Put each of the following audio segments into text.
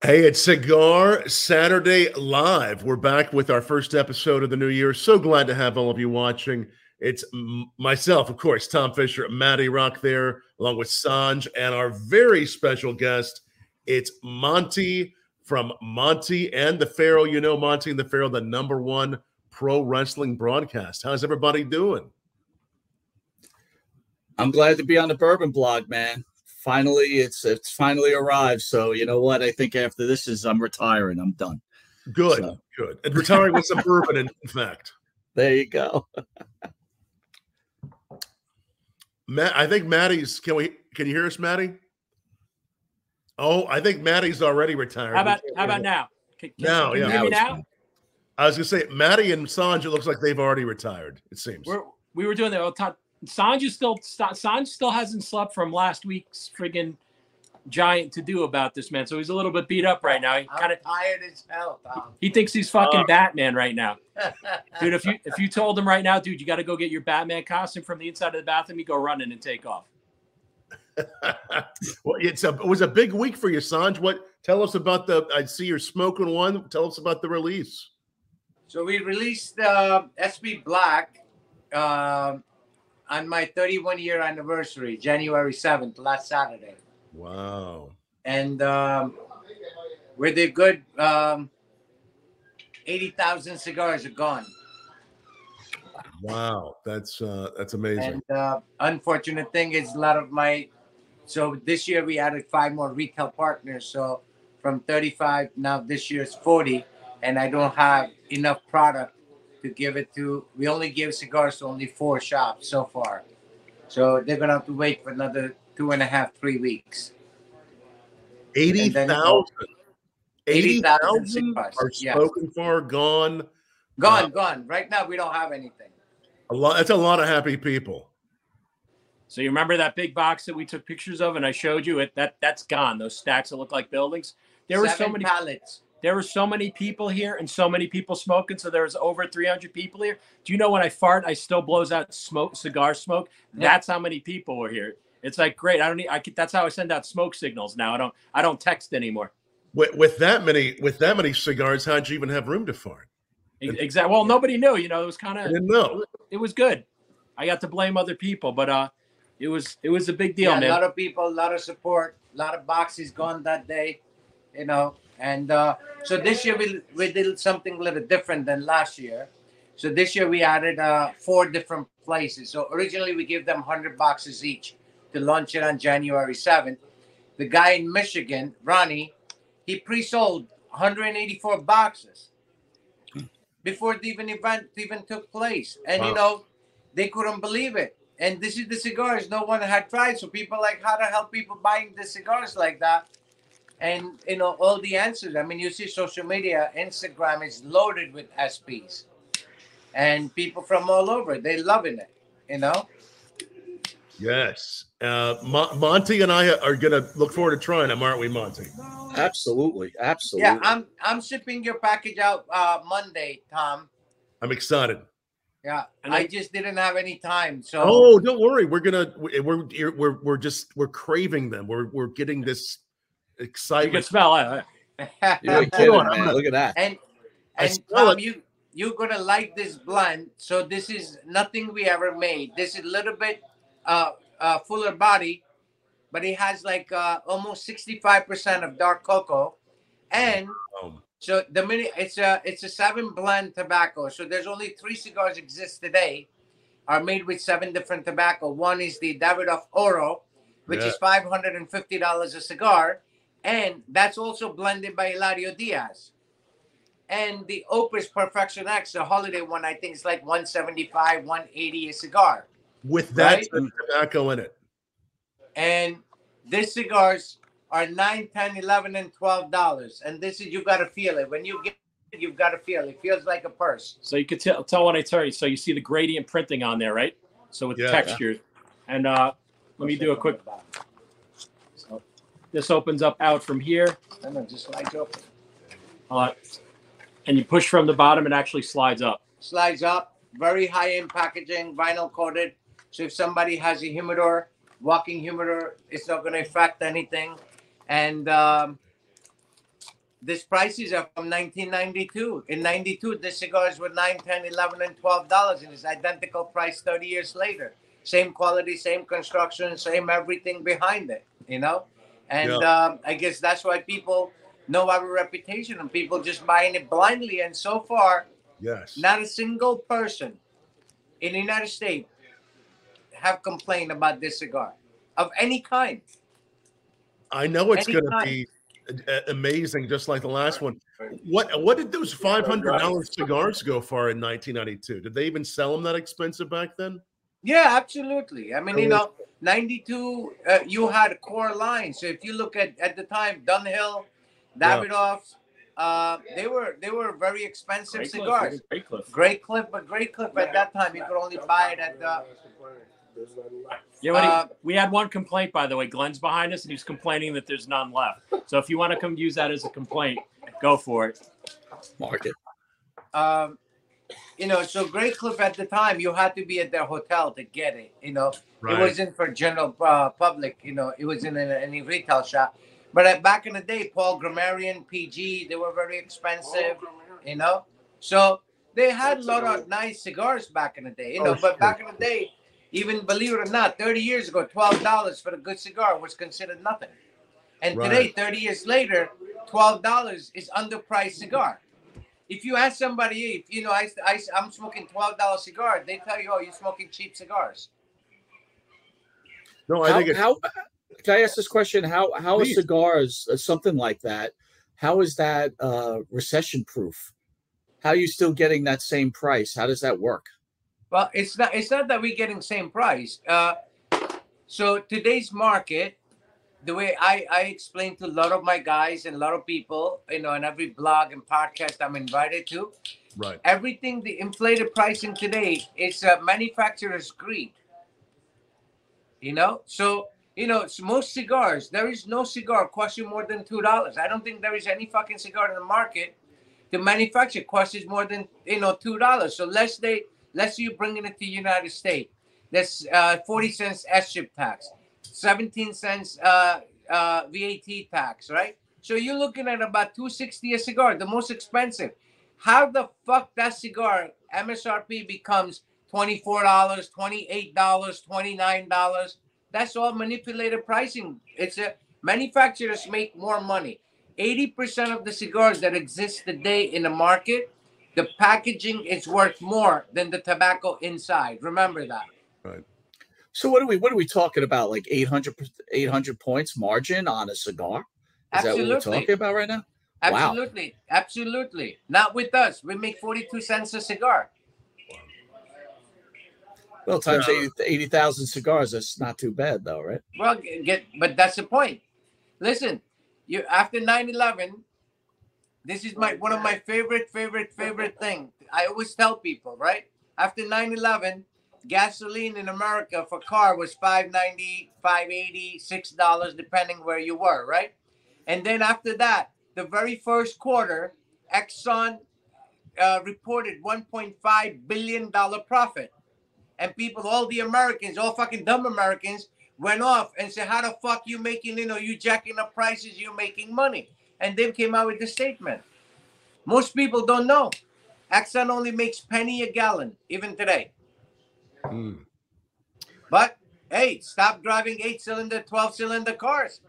Hey, it's Cigar Saturday Live. We're back with our first episode of the new year. So glad to have all of you watching. It's myself, of course, Tom Fisher, Matty Rock there, along with Sanj, and our very special guest. It's Monte from Monte and the Pharaoh. You know Monte and the Pharaoh, the #1 pro wrestling broadcast. How's everybody doing? I'm glad to be on the Bourbon Blog, man. Finally, it's finally arrived. So you know what? I think after this is I'm retiring. I'm done. Good, so. Good. And retiring with some bourbon, in fact. There you go. Matt, I think Maddie's. Can you hear us, Maddie? Oh, I think Maddie's already retired. How about now? Now, yeah. Now now? I was gonna say Maddie and Sanj. It looks like they've already retired. It seems we were doing that all the time. Sanj still hasn't slept from last week's friggin' giant to do about this, man. So he's a little bit beat up right now. He kind of tired as hell, Tom. He thinks he's fucking Batman right now, dude. If you told him right now, dude, you got to go get your Batman costume from the inside of the bathroom. You go running and take off. Well, it was a big week for you, Sanj. Tell us about the? I see you're smoking one. Tell us about the release. So we released SB Black. On my 31-year anniversary, January 7th, last Saturday. Wow. And with a good 80,000 cigars are gone. Wow, that's amazing. And unfortunate thing is a lot of my... So this year we added 5 more retail partners. So from 35, now this year is 40. And I don't have enough product to give it to. We only give cigars to only 4 shops so far, so they're gonna have to wait for another 2.5-3 weeks. 80,000 cigars are spoken for, gone. Right now we don't have anything. A lot. That's a lot of happy people. So you remember that big box that we took pictures of and I showed you it? That's gone. Those stacks that look like buildings. There were so many pallets. There were so many people here and so many people smoking. So there was over 300 people here. Do you know when I fart, I still blows out smoke, cigar smoke? That's how many people were here. It's like, great. That's how I send out smoke signals now. I don't text anymore. With that many cigars, how'd you even have room to fart? Exactly. Well, nobody knew, you know, it was kind of, I didn't know. It was good. I got to blame other people, but it was a big deal, man. A lot of people, a lot of support, a lot of boxes gone that day, you know. And so this year we did something a little different than last year. So this year we added 4 different places. So originally we gave them 100 boxes each to launch it on January 7th. The guy in Michigan, Ronnie, he pre-sold 184 boxes before the event took place. And, wow, you know, they couldn't believe it. And this is the cigars no one had tried. So people like, how the hell people buying the cigars like that? And, you know, all the answers. I mean, you see social media, Instagram is loaded with SBs. And people from all over, they're loving it, you know? Yes. Monte and I are going to look forward to trying them, aren't we, Monte? Absolutely. Absolutely. Yeah, I'm shipping your package out Monday, Tom. I'm excited. Yeah, and I just didn't have any time. So oh, don't worry. We're craving them. We're getting this excitement. You can smell it. You're kidding, man. Look at that. And Tom, you're gonna like this blend. So this is nothing we ever made. This is a little bit fuller body, but it has like almost 65% of dark cocoa. And so the minute it's a 7 blend tobacco. So there's only 3 cigars exist today, are made with 7 different tobacco. One is the Davidoff Oro, which is $550 a cigar. And that's also blended by Hilario Diaz. And the Opus Perfection X, the holiday one, I think it's like $175, $180 a cigar. With that tobacco in it. And these cigars are $9, $10, $11, and $12. And this is, you've got to feel it. When you get it, you've got to feel it. It feels like a purse. So you could tell what I tell you. So you see the gradient printing on there, right? So with texture. Yeah. And let me do a quick... This opens up out from here, just like open. And you push from the bottom, it actually slides up. Slides up, very high-end packaging, vinyl coated. So if somebody has a humidor, walking humidor, it's not going to affect anything. And These prices are from 1992. In 92, the cigars were $9, $10, $11, and $12, and it's identical price 30 years later. Same quality, same construction, same everything behind it, you know? And yeah. I guess that's why people know our reputation and people just buying it blindly. And so far, yes, not a single person in the United States have complained about this cigar of any kind. I know it's going to be amazing, just like the last one. What did those $500 cigars go for in 1992? Did they even sell them that expensive back then? Yeah, absolutely. I mean, you know, 92, you had core lines. So if you look at the time, Dunhill, Davidoff, yeah, they were very expensive cigars. Graycliff at that time, you could only buy it at the... Yeah, we had one complaint, by the way. Glenn's behind us, and he's complaining that there's none left. So if you want to come use that as a complaint, go for it. Mark it. You know, so Graycliff at the time, you had to be at their hotel to get it. You know, right. It wasn't for general public. You know, it was in any retail shop. But back in the day, Paul Grammarian, PG, they were very expensive. You know, so they had a lot of nice cigars back in the day. You know, but back in the day, even believe it or not, 30 years ago, $12 for a good cigar was considered nothing. And today, 30 years later, $12 is underpriced cigar. If you ask somebody, if you know, I'm smoking $12 cigar, they tell you, oh, you're smoking cheap cigars. No, I think it's... Can I ask this question? How is cigars, something like that, how is that recession-proof? How are you still getting that same price? How does that work? Well, it's not that we're getting same price. So today's market, the way I explain to a lot of my guys and a lot of people, you know, on every blog and podcast I'm invited to, right? Everything, the inflated pricing today is manufacturer's greed. You know, so, you know, it's most cigars, there is no cigar costs you more than $2. I don't think there is any fucking cigar in the market the manufacturer costs is more than, you know, $2. So let's say you're bringing it to the United States. That's 40 cents S-chip tax, 17 cents VAT tax, right? So you're looking at about $2.60 a cigar, the most expensive. How the fuck that cigar MSRP becomes $24, $28, $29? That's all manipulated pricing. It's a manufacturers make more money. 80% of the cigars that exist today in the market, the packaging is worth more than the tobacco inside. Remember that. Right. So what are we talking about? Like 800 points margin on a cigar? Is that what we're talking about right now? Absolutely. Wow. Absolutely. Not with us. We make 42 cents a cigar. Well, times 80,000 cigars, that's not too bad though, right? Well, but that's the point. Listen, you after 9/11, this is one of my favorite things. I always tell people, right? After 9/11, gasoline in America for car was $5.90, $5.80, $6, depending where you were, right? And then after that, the very first quarter, Exxon reported $1.5 billion profit. And people, all the Americans, all fucking dumb Americans, went off and said, how the fuck you making, you know, you jacking up prices, you're making money. And they came out with the statement. Most people don't know. Exxon only makes penny a gallon, even today. Mm. But, hey, stop driving 8-cylinder, 12-cylinder cars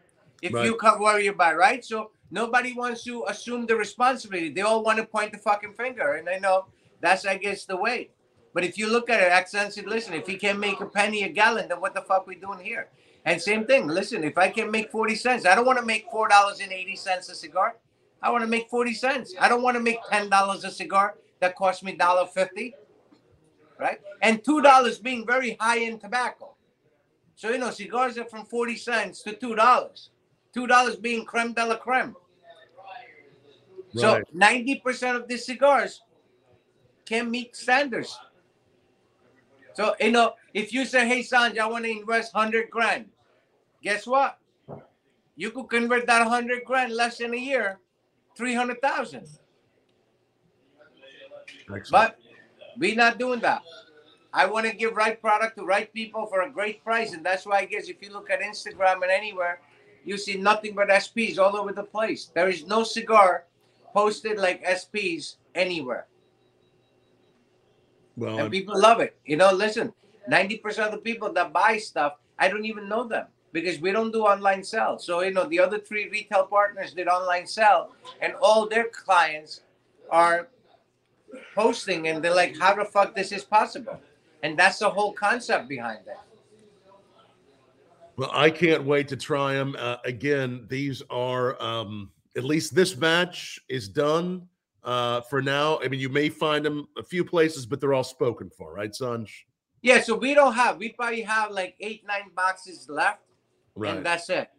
if you can't worry about, right? So nobody wants to assume the responsibility. They all want to point the fucking finger. And I know that's, I guess, the way. But if you look at it, Exxon said, listen, if he can't make a penny a gallon, then what the fuck we doing here? And same thing. Listen, if I can make 40 cents, I don't want to make $4.80 a cigar. I want to make 40 cents. I don't want to make $10 a cigar that cost me $1.50, right? And $2 being very high in tobacco. So, you know, cigars are from 40 cents to $2. $2 being creme de la creme. Right. So 90% of these cigars can meet standards. So, you know, if you say, hey, Sanj, I want to invest 100 grand, guess what? You could convert that 100 grand less than a year, 300,000. But we're not doing that. I want to give right product to right people for a great price. And that's why I guess if you look at Instagram and anywhere, you see nothing but SPs all over the place. There is no cigar posted like SPs anywhere. Well, and people love it. You know, listen, 90% of the people that buy stuff, I don't even know them because we don't do online sell. So, you know, the other three retail partners did online sell, and all their clients are posting, and they're like, how the fuck this is possible? And that's the whole concept behind that. Well, I can't wait to try them. Again, these are, at least this batch is done for now. I mean, you may find them a few places, but they're all spoken for, right, Sanj? Yeah, so we don't have, we probably have like 8, 9 boxes left, right? And that's it.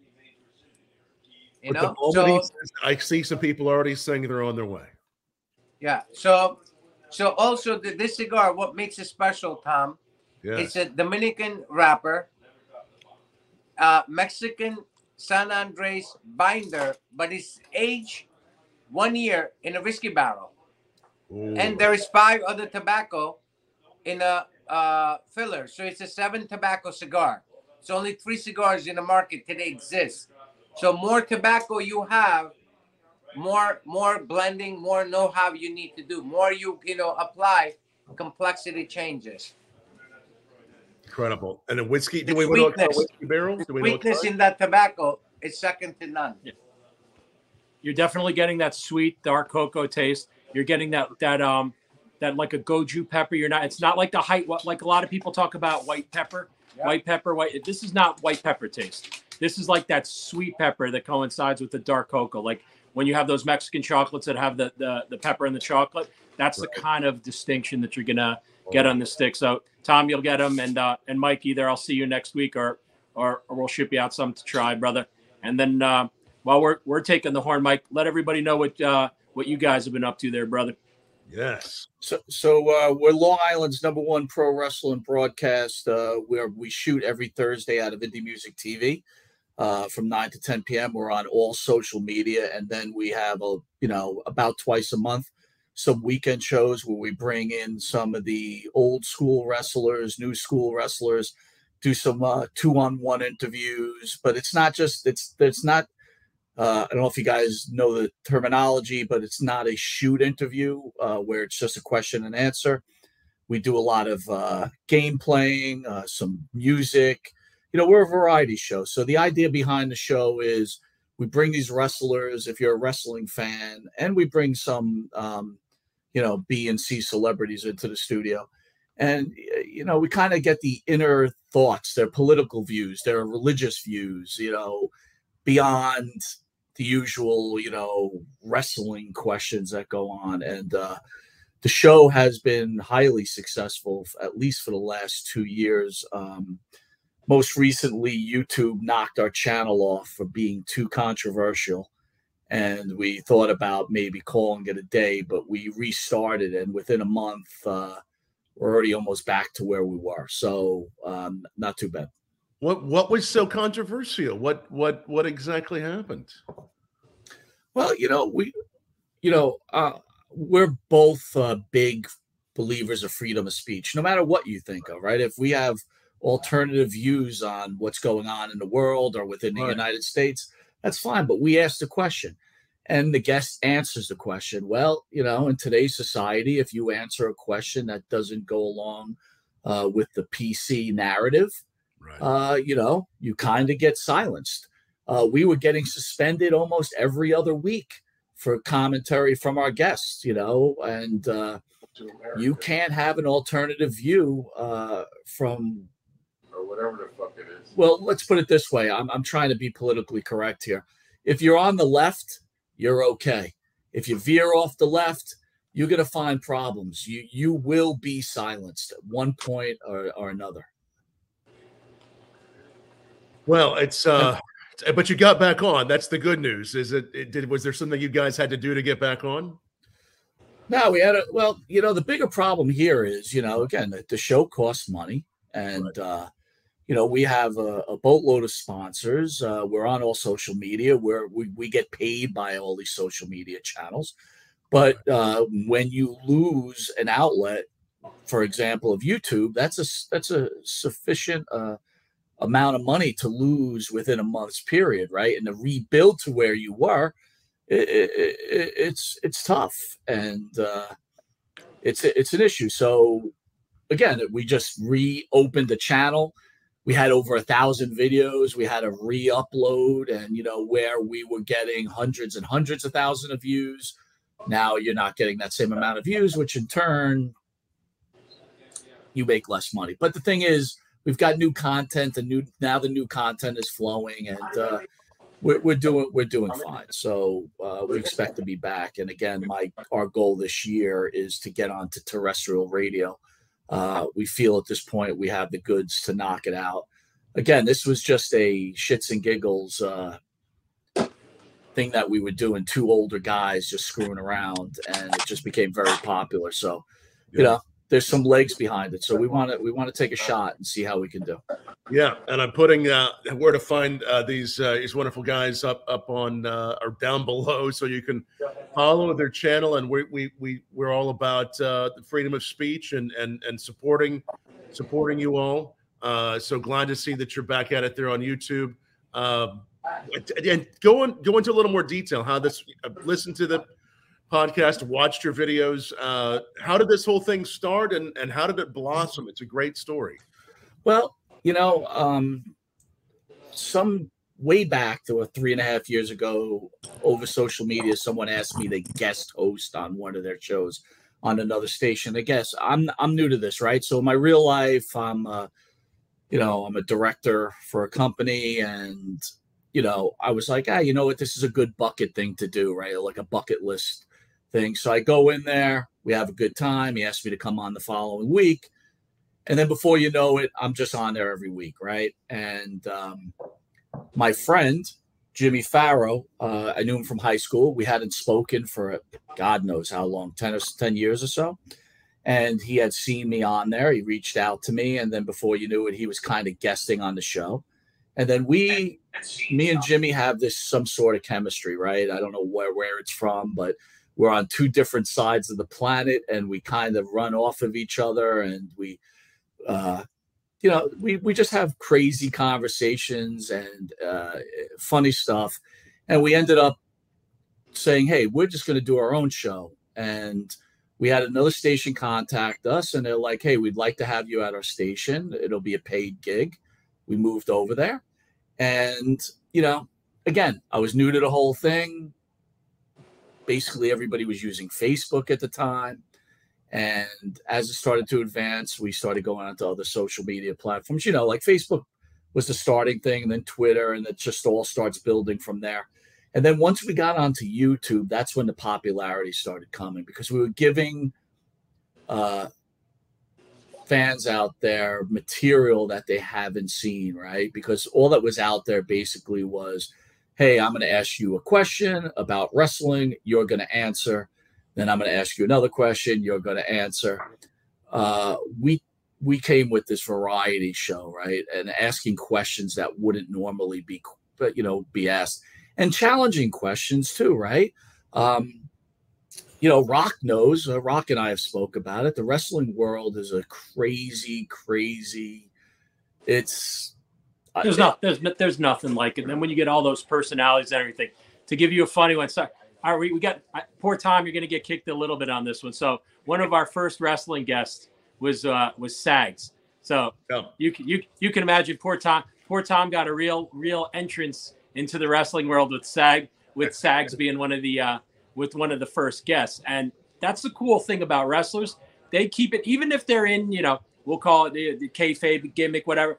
You know, so I see some people already saying they're on their way. Yeah, so also this cigar, what makes it special, Tom? Yeah, it's a Dominican wrapper, Mexican San Andres binder, but it's aged 1 year in a whiskey barrel. Ooh. And there is 5 other tobacco in a filler, so it's a 7 tobacco cigar. It's only 3 cigars in the market today exist. So more tobacco you have, more blending, more know-how you need to do, more you know, apply, complexity changes. Incredible. And the whiskey, do we know the whiskey barrel? Do we know sweetness in that tobacco is second to none. Yeah. You're definitely getting that sweet dark cocoa taste. You're getting that like a goju pepper. You're not. It's not like the height. Like a lot of people talk about white pepper, yeah. White. This is not white pepper taste. This is like that sweet pepper that coincides with the dark cocoa. Like when you have those Mexican chocolates that have the pepper and the chocolate, that's right. The kind of distinction that you're gonna get on the stick. So Tom, you'll get them, and Mike, either I'll see you next week or we'll ship you out some to try, brother. And then while we're taking the horn, Mike, let everybody know what you guys have been up to there, brother. Yes. So we're Long Island's #1 pro wrestling broadcast, where we shoot every Thursday out of Indie Music TV from 9 to 10 p.m. We're on all social media, and then we have about twice a month some weekend shows where we bring in some of the old school wrestlers, new school wrestlers, do some 2-on-1 interviews. But it's not just I don't know if you guys know the terminology, but it's not a shoot interview where it's just a question and answer. We do a lot of game playing, some music. You know, we're a variety show. So the idea behind the show is we bring these wrestlers, if you're a wrestling fan, and we bring some, B and C celebrities into the studio. And, you know, we kind of get the inner thoughts, their political views, their religious views, you know, beyond the usual, wrestling questions that go on. And the show has been highly successful, at least for the last 2 years. Most recently, YouTube knocked our channel off for being too controversial. And we thought about maybe calling it a day, but we restarted. And within a month, we're already almost back to where we were. So not too bad. What was so controversial? What exactly happened? Well, we're both big believers of freedom of speech, no matter what you think of, right? If we have alternative views on what's going on in the world or within the United States, that's fine. But we ask the question, and the guest answers the question. Well, in today's society, if you answer a question that doesn't go along with the PC narrative, right. You kind of get silenced. We were getting suspended almost every other week for commentary from our guests, and you can't have an alternative view from or whatever the fuck it is. Well, let's put it this way. I'm trying to be politically correct here. If you're on the left, you're okay. If you veer off the left, you're going to find problems. You will be silenced at one point or another. Well, it's but you got back on. That's the good news. Is was there something you guys had to do to get back on? No, we had the bigger problem here is, again, the show costs money, and right. We have a boatload of sponsors. We're on all social media where we get paid by all these social media channels. But when you lose an outlet, for example, of YouTube, that's a sufficient amount of money to lose within a month's period, right? And to rebuild to where you were, it's tough, and it's an issue. So again, we just reopened the channel. We had over 1,000 videos. We had a re-upload, and you know, where we were getting hundreds and hundreds of thousands of views, now you're not getting that same amount of views, which in turn you make less money. But the thing is, we've got new content, and now the new content is flowing, and we're doing fine. So we expect to be back. And again, our goal this year is to get onto terrestrial radio. We feel at this point we have the goods to knock it out. Again, this was just a shits and giggles thing that we were doing, two older guys just screwing around, and it just became very popular. So, you know, there's some legs behind it. So we want to take a shot and see how we can do. Yeah, and I'm putting where to find these wonderful guys up on or down below, so you can follow their channel. And we're all about the freedom of speech and supporting you all. So glad to see that you're back at it there on YouTube. And go into a little more detail how this. Listen to the podcast, watched your videos. How did this whole thing start, and how did it blossom? It's a great story. Well, you know, some way back, there were 3.5 years ago, over social media, someone asked me to guest host on one of their shows on another station. I guess I'm new to this, right? So in my real life, I'm a director for a company, and you know, I was like, you know what, this is a good bucket thing to do, right? Like a bucket list thing. So I go in there, we have a good time. He asked me to come on the following week, and then before you know it, I'm just on there every week, right? And my friend Jimmy Farrow, I knew him from high school. We hadn't spoken for God knows how long, 10 years or so, and he had seen me on there. He reached out to me, and then before you knew it, he was kind of guesting on the show. And then me and Jimmy have some sort of chemistry, right? I don't know where it's from, but we're on two different sides of the planet, and we kind of run off of each other, and we just have crazy conversations and funny stuff. And we ended up saying, hey, we're just going to do our own show. And we had another station contact us, and they're like, hey, we'd like to have you at our station. It'll be a paid gig. We moved over there. And, you know, again, I was new to the whole thing. Basically, everybody was using Facebook at the time. And as it started to advance, we started going onto other social media platforms. You know, like Facebook was the starting thing, and then Twitter, and it just all starts building from there. And then once we got onto YouTube, that's when the popularity started coming, because we were giving fans out there material that they haven't seen, right? Because all that was out there basically was, hey, I'm going to ask you a question about wrestling, you're going to answer, then I'm going to ask you another question, you're going to answer. We came with this variety show, right? And asking questions that wouldn't normally be asked, and challenging questions too, right? You know, Rock knows, Rock and I have spoke about it. The wrestling world is a crazy, crazy. There's nothing like it. And then when you get all those personalities and everything, to give you a funny one. Sorry. All right, we got poor Tom. You're going to get kicked a little bit on this one. So one of our first wrestling guests was Sags. So you can imagine poor Tom. Poor Tom got a real entrance into the wrestling world with Sags being one of the first guests. And that's the cool thing about wrestlers. They keep it, even if they're in, you know, we'll call it the kayfabe gimmick, whatever.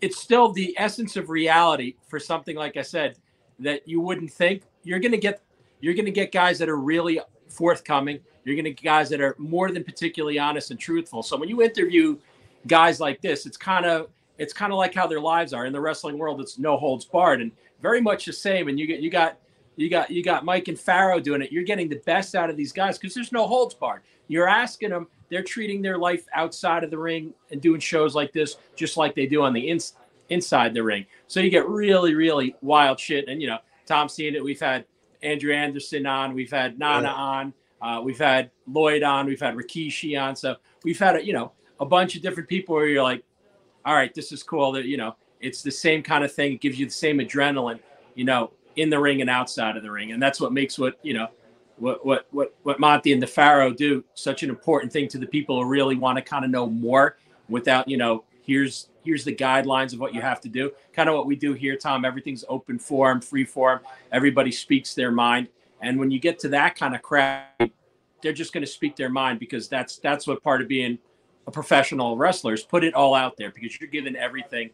It's still the essence of reality for something, like I said, that you wouldn't think. You're going to get guys that are really forthcoming. You're going to get guys that are more than particularly honest and truthful. So when you interview guys like this, it's kind of like how their lives are in the wrestling world. It's no holds barred, and very much the same. And you got Mike and Pharaoh doing it. You're getting the best out of these guys because there's no holds barred. You're asking them. They're treating their life outside of the ring and doing shows like this just like they do on the inside the ring. So you get really, really wild shit. And, you know, Tom's seen it. We've had Andrew Anderson on. We've had Nana on. We've had Lloyd on. We've had Rikishi on. So we've had, a bunch of different people where you're like, all right, this is cool. That, you know, It's the same kind of thing. It gives you the same adrenaline, you know, in the ring and outside of the ring. And that's what makes what Monte and the Pharaoh do such an important thing to the people who really want to kind of know more without, you know, here's the guidelines of what you have to do. Kind of what we do here, Tom, everything's open form, free form. Everybody speaks their mind. And when you get to that kind of crap, they're just going to speak their mind, because that's what part of being a professional wrestler is, put it all out there, because you're given everything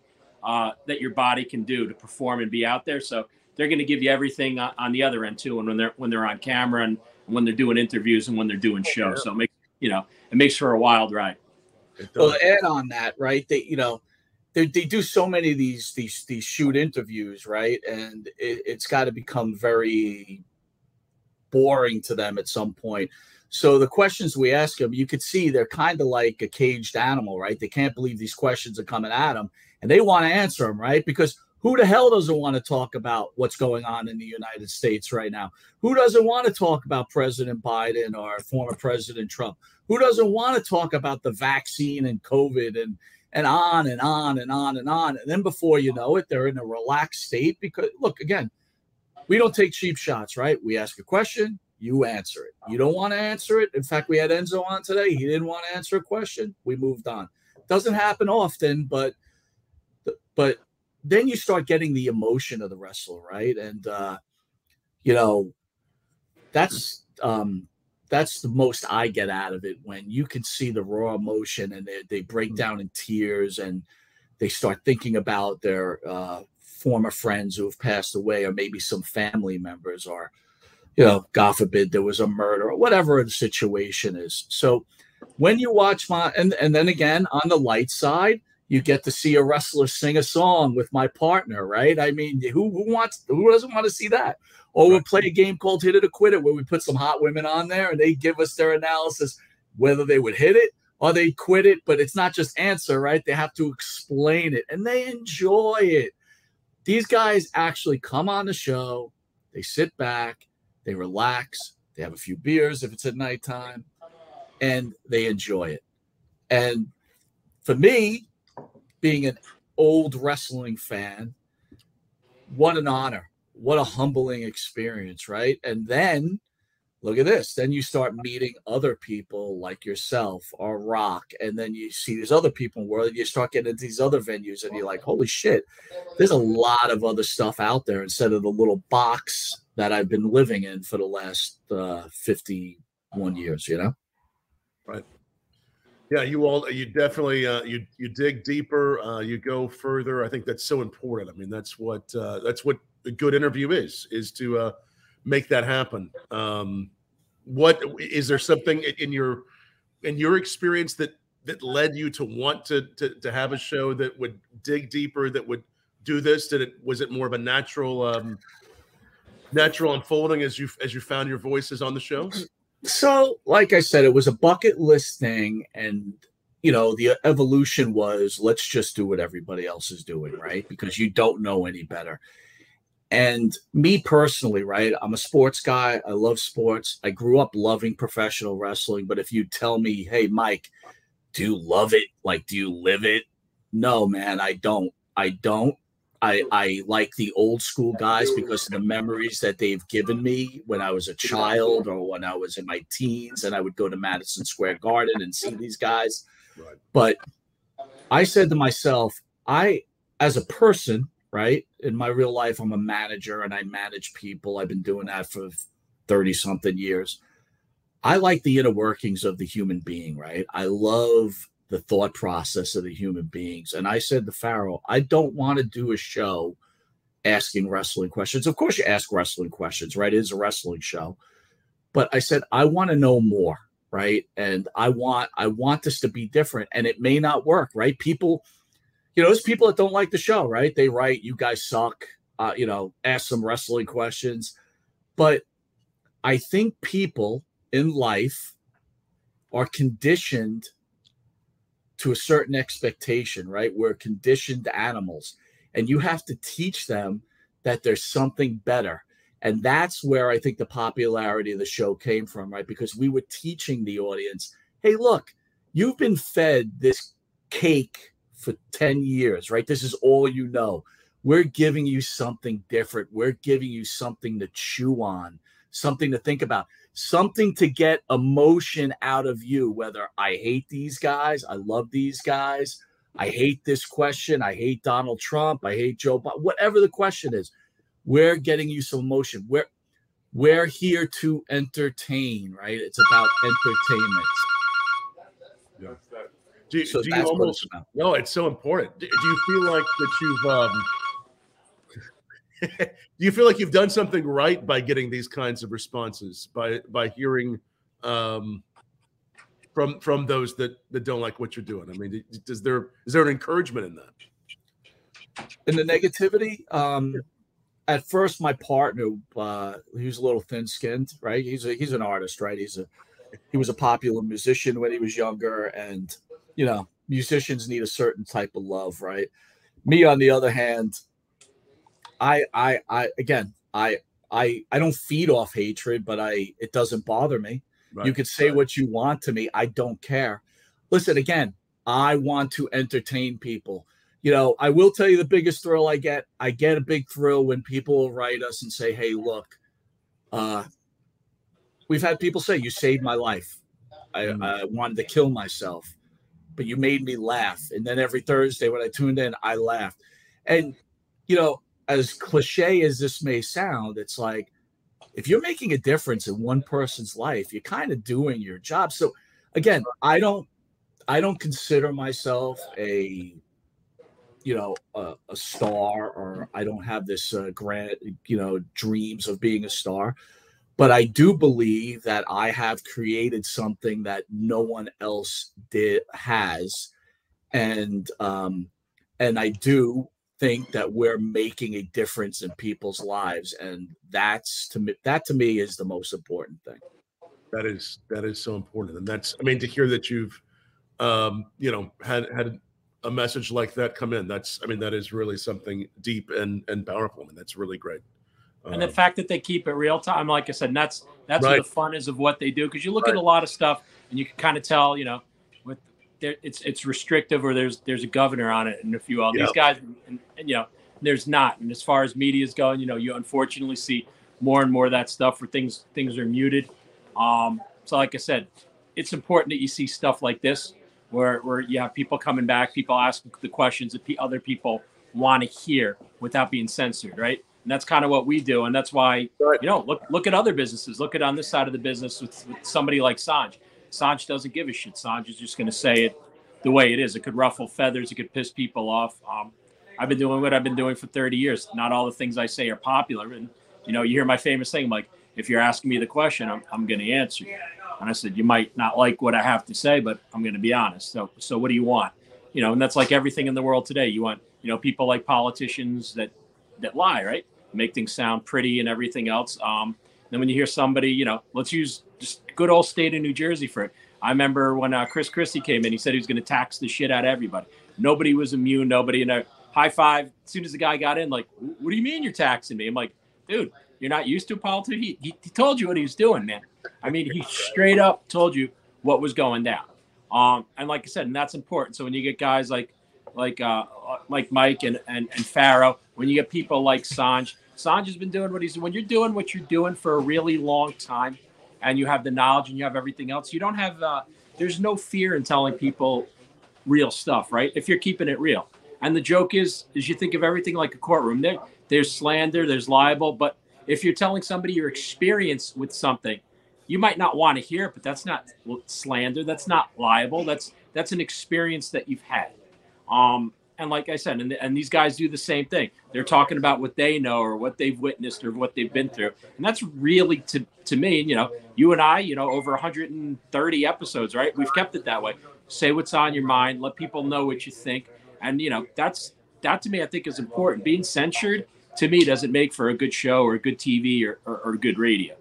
that your body can do to perform and be out there. So they're going to give you everything on the other end too. And when they're on camera, and when they're doing interviews, and when they're doing shows. So it makes for a wild ride. Well, add on that, right? They do so many of these shoot interviews, right? And it's got to become very boring to them at some point. So the questions we ask them, you could see they're kind of like a caged animal, right? They can't believe these questions are coming at them, and they want to answer them, right? Because who the hell doesn't want to talk about what's going on in the United States right now? Who doesn't want to talk about President Biden or former President Trump? Who doesn't want to talk about the vaccine and COVID and on and on and on and on? And then before you know it, they're in a relaxed state, because, look, again, we don't take cheap shots, right? We ask a question. You answer it. You don't want to answer it. In fact, we had Enzo on today. He didn't want to answer a question. We moved on. Doesn't happen often, but then you start getting the emotion of the wrestler, right? And that's the most I get out of it, when you can see the raw emotion, and they break down in tears, and they start thinking about their former friends who have passed away, or maybe some family members, or, you know, God forbid there was a murder, or whatever the situation is. So when you watch and then again, on the light side, you get to see a wrestler sing a song with my partner, right? I mean, who doesn't want to see that? Or we'll play a game called Hit It or Quit It, where we put some hot women on there, and they give us their analysis, whether they would hit it or they quit it. But it's not just answer, right? They have to explain it, and they enjoy it. These guys actually come on the show, they sit back, they relax, they have a few beers if it's at nighttime, and they enjoy it. And for me, being an old wrestling fan, what an honor. What a humbling experience, right? And then, look at this. Then you start meeting other people like yourself or Rock, and then you see these other people in the world, and you start getting into these other venues, and you're like, holy shit, there's a lot of other stuff out there instead of the little box that I've been living in for the last 51 years, you know? Right. Yeah, you definitely, you dig deeper, you go further. I think that's so important. I mean, that's what a good interview is to make that happen. What is there something in your experience that led you to want to have a show that would dig deeper, that would do this? Was it more of a natural unfolding as you found your voices on the show? So, like I said, it was a bucket list thing, and the evolution was, let's just do what everybody else is doing, right? Because you don't know any better. And me personally, right, I'm a sports guy. I love sports. I grew up loving professional wrestling. But if you tell me, hey, Mike, do you love it? Like, do you live it? No, man, I don't. I like the old school guys because of the memories that they've given me when I was a child or when I was in my teens, and I would go to Madison Square Garden and see these guys. Right. But I said to myself, as a person, right, in my real life, I'm a manager and I manage people. I've been doing that for 30-something years. I like the inner workings of the human being, right? I love the thought process of the human beings. And I said to Pharaoh, I don't want to do a show asking wrestling questions. Of course you ask wrestling questions, right? It is a wrestling show. But I said, I want to know more, right? And I want this to be different. And it may not work, right? People, there's people that don't like the show, right? They write, you guys suck, ask some wrestling questions. But I think people in life are conditioned to a certain expectation, right? We're conditioned animals, and you have to teach them that there's something better. And that's where I think the popularity of the show came from, right? Because we were teaching the audience, hey, look, you've been fed this cake for 10 years, right? This is all you know. We're giving you something different. We're giving you something to chew on, something to think about, something to get emotion out of you, whether I hate these guys, I love these guys, I hate this question, I hate Donald Trump, I hate Joe Biden, whatever the question is, we're getting you some emotion. We're here to entertain, right? It's about entertainment. Yeah. No, it's so important. Do you feel like that you've do you feel like you've done something right by getting these kinds of responses, by hearing from those that don't like what you're doing? I mean, is there an encouragement in that? In the negativity, at first, my partner, he was a little thin-skinned, right? He's an artist, right? He was a popular musician when he was younger, and you know, musicians need a certain type of love, right? Me, on the other hand, I don't feed off hatred, but it doesn't bother me. Right. You could say what you want to me, I don't care. Listen, again, I want to entertain people. You know, I will tell you the biggest thrill I get a big thrill when people write us and say, hey, look, we've had people say, you saved my life. I wanted to kill myself, but you made me laugh. And then every Thursday when I tuned in, I laughed. And, you know, as cliche as this may sound, it's like, if you're making a difference in one person's life, you're kind of doing your job. So again, I don't consider myself a star, or I don't have this grand, you know, dreams of being a star, but I do believe that I have created something that no one else has. And I do think that we're making a difference in people's lives. And that to me is the most important thing. That is so important. And that's, I mean, to hear that you've, you know, had a message like that come in, that's, I mean, that is really something deep and powerful. I mean, that's really great. And the fact that they keep it real time, like I said, and that's right. What the fun is of what they do. Cause you look right. at a lot of stuff and you can kind of tell, you know, with there, it's restrictive, or there's a governor on it and a few all these guys and you know, there's not. And as far as media is going, you know, you unfortunately see more and more of that stuff where things are muted. So like I said, it's important that you see stuff like this, where you have people coming back, people asking the questions that other people want to hear without being censored, right? And that's kind of what we do. And that's why, you know, look at other businesses. Look at on this side of the business with somebody like Sanj. Sanj doesn't give a shit. Sanj is just going to say it the way it is. It could ruffle feathers. It could piss people off. I've been doing what I've been doing for 30 years. Not all the things I say are popular. And, you know, you hear my famous thing, like, if you're asking me the question, I'm going to answer you. And I said, you might not like what I have to say, but I'm going to be honest. So what do you want? You know, and that's like everything in the world today. You want, you know, people like politicians that lie, right? Make things sound pretty and everything else. Then when you hear somebody, you know, let's use just good old state of New Jersey for it. I remember when Chris Christie came in, he said he was going to tax the shit out of everybody. Nobody was immune. Nobody, and a high five. As soon as the guy got in, like, what do you mean you're taxing me? I'm like, dude, you're not used to politics. He told you what he was doing, man. I mean, he straight up told you what was going down. And like I said, and that's important. So when you get guys like Mike and Pharaoh, when you get people like Sanj has been doing what he's doing. When you're doing what you're doing for a really long time, and you have the knowledge and you have everything else, you don't have. There's no fear in telling people real stuff, right? If you're keeping it real. And the joke is you think of everything like a courtroom. There's slander, there's libel, but if you're telling somebody your experience with something, you might not want to hear it, but that's not slander. That's not liable. That's an experience that you've had. And like I said, and these guys do the same thing. They're talking about what they know or what they've witnessed or what they've been through. And that's really, to me, you know, you and I, you know, over 130 episodes, right? We've kept it that way. Say what's on your mind. Let people know what you think. And, you know, that to me, I think is important. Being censored, to me, doesn't make for a good show or a good TV or good radio.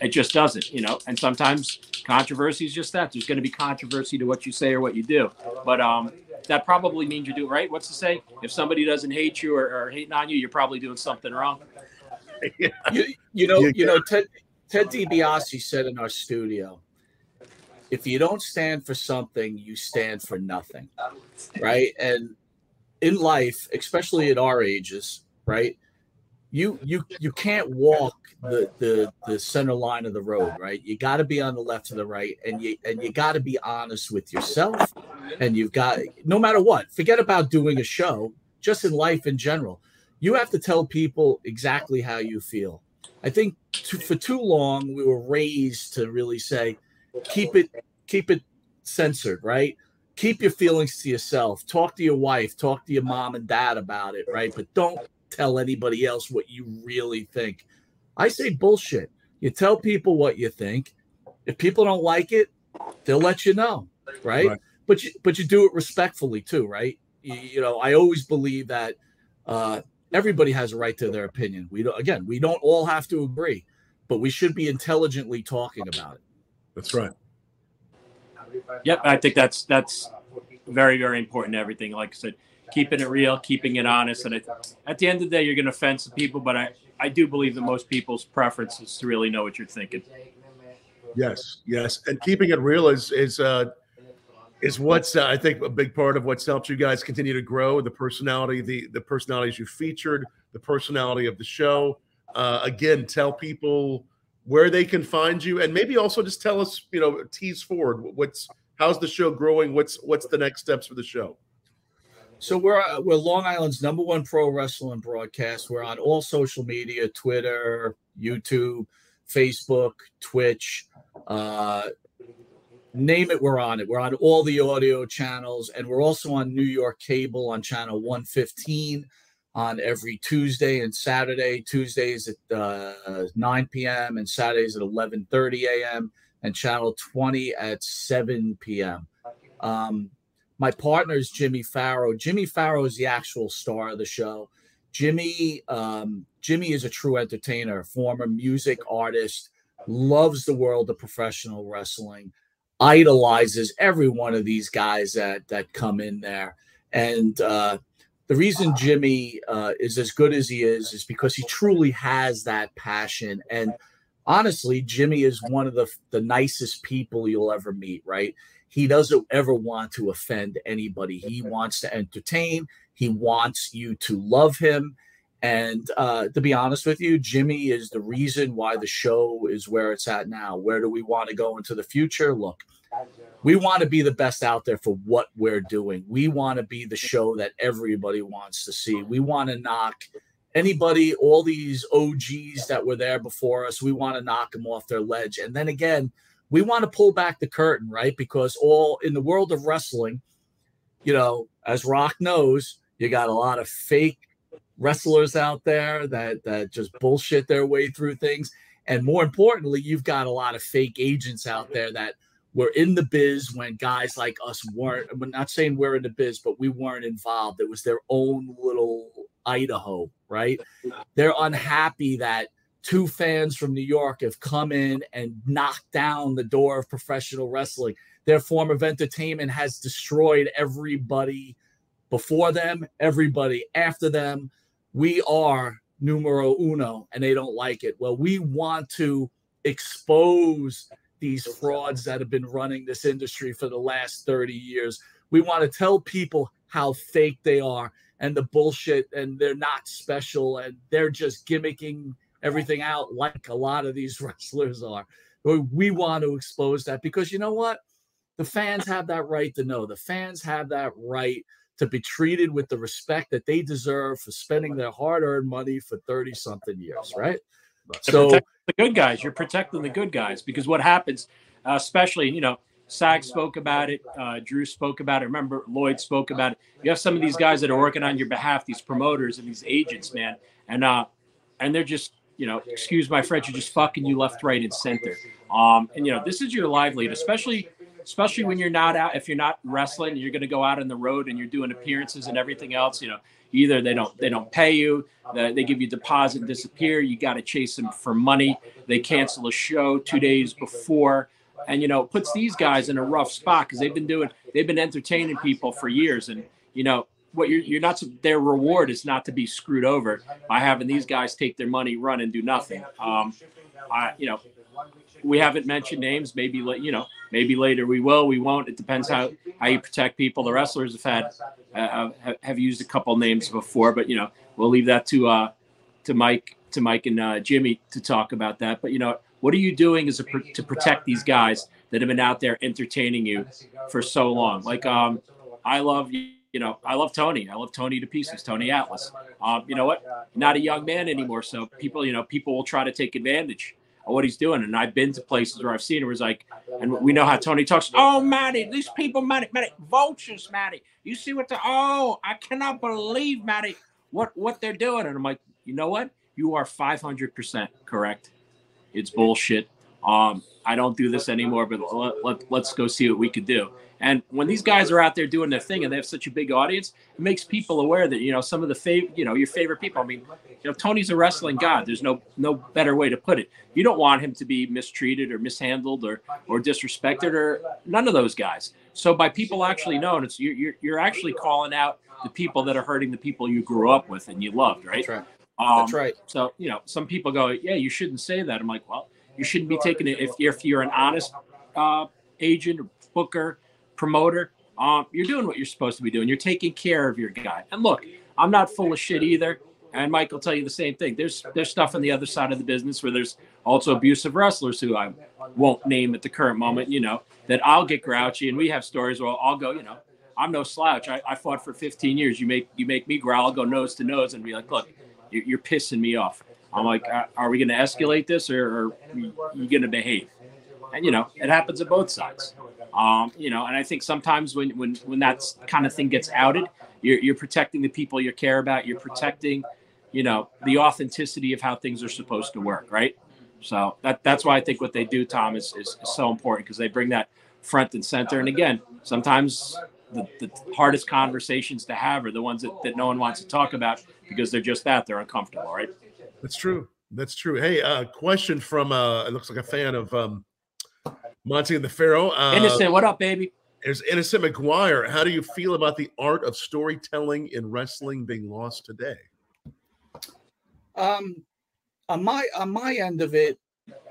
It just doesn't, you know, and sometimes controversy is just that. There's going to be controversy to what you say or what you do. But that probably means you're doing right. What's to say? If somebody doesn't hate you or hating on you, you're probably doing something wrong. You know, Ted DiBiase said in our studio, if you don't stand for something, you stand for nothing, right? And in life, especially at our ages, right, you can't walk the center line of the road, right? You got to be on the left to the right, and you got to be honest with yourself, and you've got, no matter what, forget about doing a show, just in life in general, you have to tell people exactly how you feel. I think for too long we were raised to really say, keep it censored, right? Keep your feelings to yourself. Talk to your wife. Talk to your mom and dad about it, right? But don't tell anybody else what you really think. I say bullshit. You tell people what you think. If people don't like it, they'll let you know, right? But you do it respectfully too, right? You know, I always believe that everybody has a right to their opinion. We don't all have to agree, but we should be intelligently talking about it. That's right. Yep, I think that's very, very important to everything. Like I said, keeping it real, keeping it honest. And at the end of the day, you're going to offend some people, but I do believe that most people's preference is to really know what you're thinking. Yes, yes. And keeping it real is what's, I think, a big part of what's helped you guys continue to grow, the personality, the personalities you featured, the personality of the show. Again, tell people where they can find you, and maybe also just tell us, you know, tease forward. How's the show growing? What's the next steps for the show? So we're Long Island's #1 pro wrestling broadcast. We're on all social media: Twitter, YouTube, Facebook, Twitch, name it. We're on it. We're on all the audio channels, and we're also on New York cable on channel 115. On every Tuesday and Saturday. Tuesdays at 9 p.m. and Saturdays at 11:30 a.m. and Channel 20 at 7 p.m. My partner is Jimmy Farrow. Jimmy Farrow is the actual star of the show. Jimmy is a true entertainer, former music artist, loves the world of professional wrestling, idolizes every one of these guys that come in there. And the reason Jimmy is as good as he is because he truly has that passion. And honestly, Jimmy is one of the nicest people you'll ever meet, right? He doesn't ever want to offend anybody. He wants to entertain. He wants you to love him. And to be honest with you, Jimmy is the reason why the show is where it's at now. Where do we want to go into the future? Look, we want to be the best out there for what we're doing. We want to be the show that everybody wants to see. We want to knock anybody, all these OGs that were there before us, we want to knock them off their ledge. And then again, we want to pull back the curtain, right? Because all in the world of wrestling, you know, as Rock knows, you got a lot of fake wrestlers out there that just bullshit their way through things. And more importantly, you've got a lot of fake agents out there that we're in the biz when guys like us weren't. I'm not saying we're in the biz, but we weren't involved. It was their own little Idaho, right? They're unhappy that two fans from New York have come in and knocked down the door of professional wrestling. Their form of entertainment has destroyed everybody before them, everybody after them. We are numero uno, and they don't like it. Well, we want to expose these frauds that have been running this industry for the last 30 years. We want to tell people how fake they are and the bullshit, and they're not special, and they're just gimmicking everything out like a lot of these wrestlers are. We want to expose that because you know what? The fans have that right to know. The fans have that right to be treated with the respect that they deserve for spending their hard-earned money for 30-something years, right? So the good guys, you're protecting the good guys, because what happens, especially, you know, Sag spoke about it. Drew spoke about it. Remember, Lloyd spoke about it. You have some of these guys that are working on your behalf, these promoters and these agents, man. And they're just, you know, excuse my French, you're just fucking you left, right, and center. And, you know, this is your livelihood, especially when you're not out, if you're not wrestling, you're going to go out on the road and you're doing appearances and everything else, you know. Either they don't pay you, they give you deposit, disappear. You got to chase them for money. They cancel a show 2 days before, and you know puts these guys in a rough spot because they've been entertaining people for years, and you know what you're not. Their reward is not to be screwed over by having these guys take their money, run, and do nothing. You know we haven't mentioned names. Maybe, you know, maybe later we will, we won't. It depends how you protect people. The wrestlers have had have used a couple names before, but you know, we'll leave that to Mike and Jimmy to talk about that. But you know, what are you doing as to protect these guys that have been out there entertaining you for so long? Like, I love Tony. I love Tony to pieces, Tony Atlas. You know what? Not a young man anymore. So people, you know, people will try to take advantage of what he's doing. And I've been to places where I've seen it was like, and we know how Tony talks. Oh, Matty, these people, Matty, vultures, Matty. You see what I cannot believe, Matty, what they're doing. And I'm like, you know what? You are 500% correct. It's bullshit. I don't do this anymore, but let's go see what we could do. And when these guys are out there doing their thing and they have such a big audience, it makes people aware that, you know, some of the your favorite people. I mean, you know, Tony's a wrestling god. There's no better way to put it. You don't want him to be mistreated or mishandled or disrespected or none of those guys. So by people actually knowing, it's you're actually calling out the people that are hurting the people you grew up with and you loved, right? That's right. That's right. So, you know, some people go, yeah, you shouldn't say that. I'm like, well, you shouldn't be taking it. If you're an honest agent or booker, promoter, you're doing what you're supposed to be doing. You're taking care of your guy. And look, I'm not full of shit either. And Mike will tell you the same thing. There's stuff on the other side of the business where there's also abusive wrestlers who I won't name at the current moment, you know, that I'll get grouchy. And we have stories where I'll go, you know, I'm no slouch. I fought for 15 years. You make me growl. I'll go nose to nose and be like, look, you're pissing me off. I'm like, are we going to escalate this or are you going to behave? And, you know, it happens on both sides. You know, and I think sometimes when that kind of thing gets outed, you're protecting the people you care about. You're protecting, you know, the authenticity of how things are supposed to work. Right. So that's why I think what they do, Tom, is so important because they bring that front and center. And again, sometimes the hardest conversations to have are the ones that no one wants to talk about because they're just that. They're uncomfortable. Right. That's true. That's true. Hey, question from it looks like a fan of Monte and the Pharaoh. Innocent, what up, baby? There's Innocent McGuire. How do you feel about the art of storytelling in wrestling being lost today? On my end of it,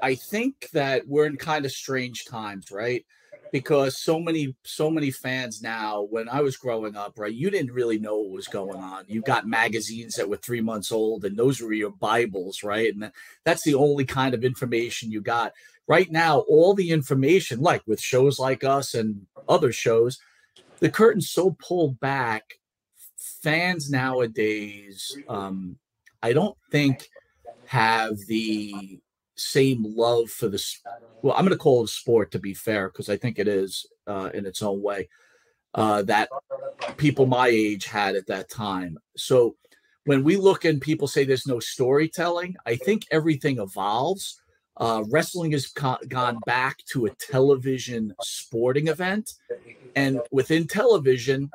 I think that we're in kind of strange times, right? Because so many fans now, when I was growing up, right, you didn't really know what was going on. You got magazines that were 3 months old, and those were your Bibles, right? And that's the only kind of information you got. Right now, all the information, like with shows like us and other shows, the curtain's so pulled back. Fans nowadays, I don't think have the same love for this. Well, I'm going to call it a sport to be fair, because I think it is in its own way that people my age had at that time. So when we look and people say there's no storytelling, I think everything evolves. Wrestling has gone back to a television sporting event. And within television,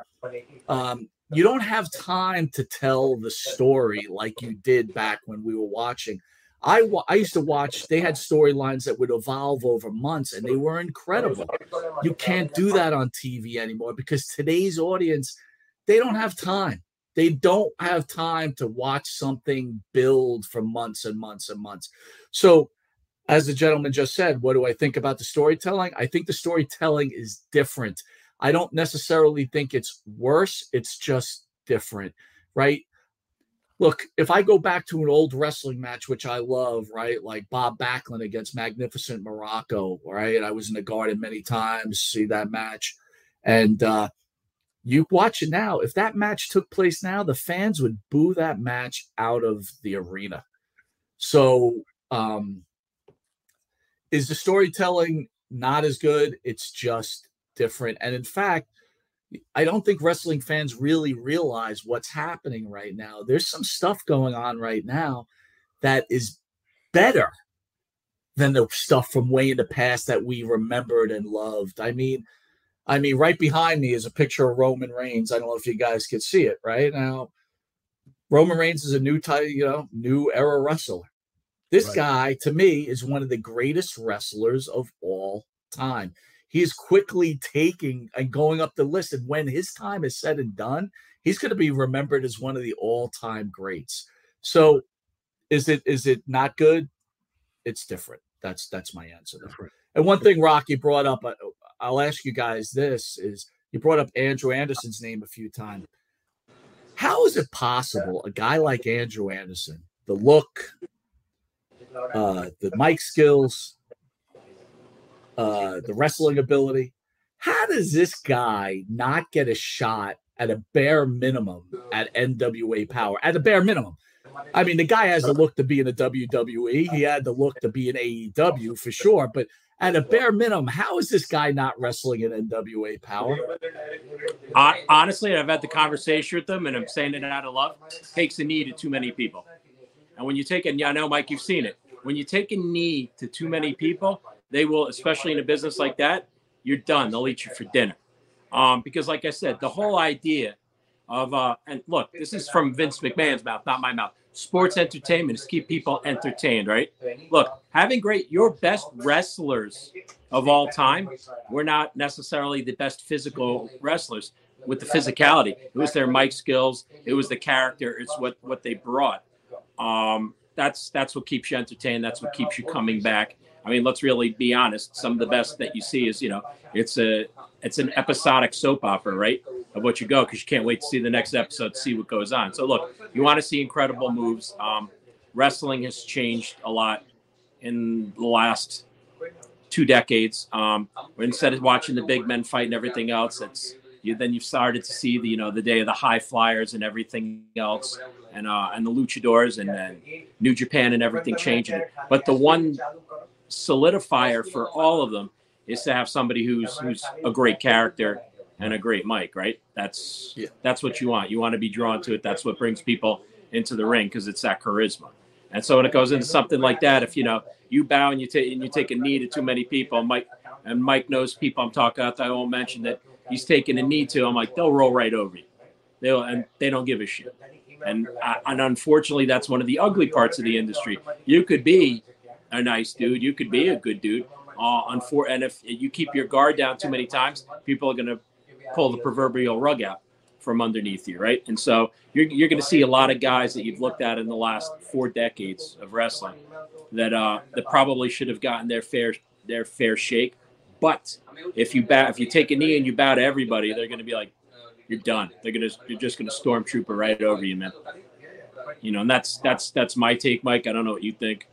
you don't have time to tell the story like you did back when we were watching. I used to watch, they had storylines that would evolve over months, and they were incredible. You can't do that on TV anymore because today's audience, they don't have time. They don't have time to watch something build for months and months and months. So as the gentleman just said, what do I think about the storytelling? I think the storytelling is different. I don't necessarily think it's worse. It's just different, right? Look, if I go back to an old wrestling match, which I love, right, like Bob Backlund against Magnificent Morocco, right? I was in the Garden many times, see that match. And you watch it now. If that match took place now, the fans would boo that match out of the arena. So is the storytelling not as good? It's just different. And in fact, I don't think wrestling fans really realize what's happening right now. There's some stuff going on right now that is better than the stuff from way in the past that we remembered and loved. I mean, right behind me is a picture of Roman Reigns. I don't know if you guys could see it right now. Roman Reigns is a new type, you know, new era wrestler. This guy, to me, is one of the greatest wrestlers of all time. He's quickly taking and going up the list. And when his time is said and done, he's going to be remembered as one of the all-time greats. So is it not good? it's different. That's my answer. Right. And one thing Rocky brought up, I'll ask you guys this, is you brought up Andrew Anderson's name a few times. How is it possible a guy like Andrew Anderson, the look, the mic skills, the wrestling ability, how does this guy not get a shot at a bare minimum at NWA Power? At a bare minimum. I mean, the guy has the look to be in the WWE. He had the look to be in AEW for sure. But at a bare minimum, how is this guy not wrestling in NWA Power? Honestly, I've had the conversation with them, and I'm saying it out of love. Takes a knee to too many people. And when you take a knee, I know, Mike, you've seen it. When you take a knee to too many people, they will, especially in a business like that, you're done. They'll eat you for dinner. Because, like I said, the whole idea of, and look, this is from Vince McMahon's mouth, not my mouth. Sports entertainment is keep people entertained, right? Look, having your best wrestlers of all time were not necessarily the best physical wrestlers with the physicality. It was their mic skills. It was the character. It's what they brought. That's what keeps you entertained. That's what keeps you coming back. I mean, let's really be honest. Some of the best that you see is, you know, it's an episodic soap opera, right? Of what you go, because you can't wait to see the next episode to see what goes on. So look, you want to see incredible moves. Wrestling has changed a lot in the last 2 decades. Instead of watching the big men fight and everything else, then you've started to see the day of the high flyers and everything else, and the luchadors, and then New Japan and everything changing. But the one solidifier for all of them is to have somebody who's a great character and a great mic, right? That's what you want. You want to be drawn to it. That's what brings people into the ring, because it's that charisma. And so when it goes into something like that, if you bow and you take a knee to too many people, Mike knows people I'm talking about. I won't mention that he's taking a knee to. I'm like, they'll roll right over you. They don't give a shit. And unfortunately, that's one of the ugly parts of the industry. You could be a nice dude. You could be a good dude. And if you keep your guard down too many times, people are going to pull the proverbial rug out from underneath you, right? And so you're going to see a lot of guys that you've looked at in the last 4 decades of wrestling that probably should have gotten their fair shake. But if you take a knee and you bow to everybody, they're going to be like, you're done. You're just going to stormtrooper right over you, man. And that's my take, Mike. I don't know what you think.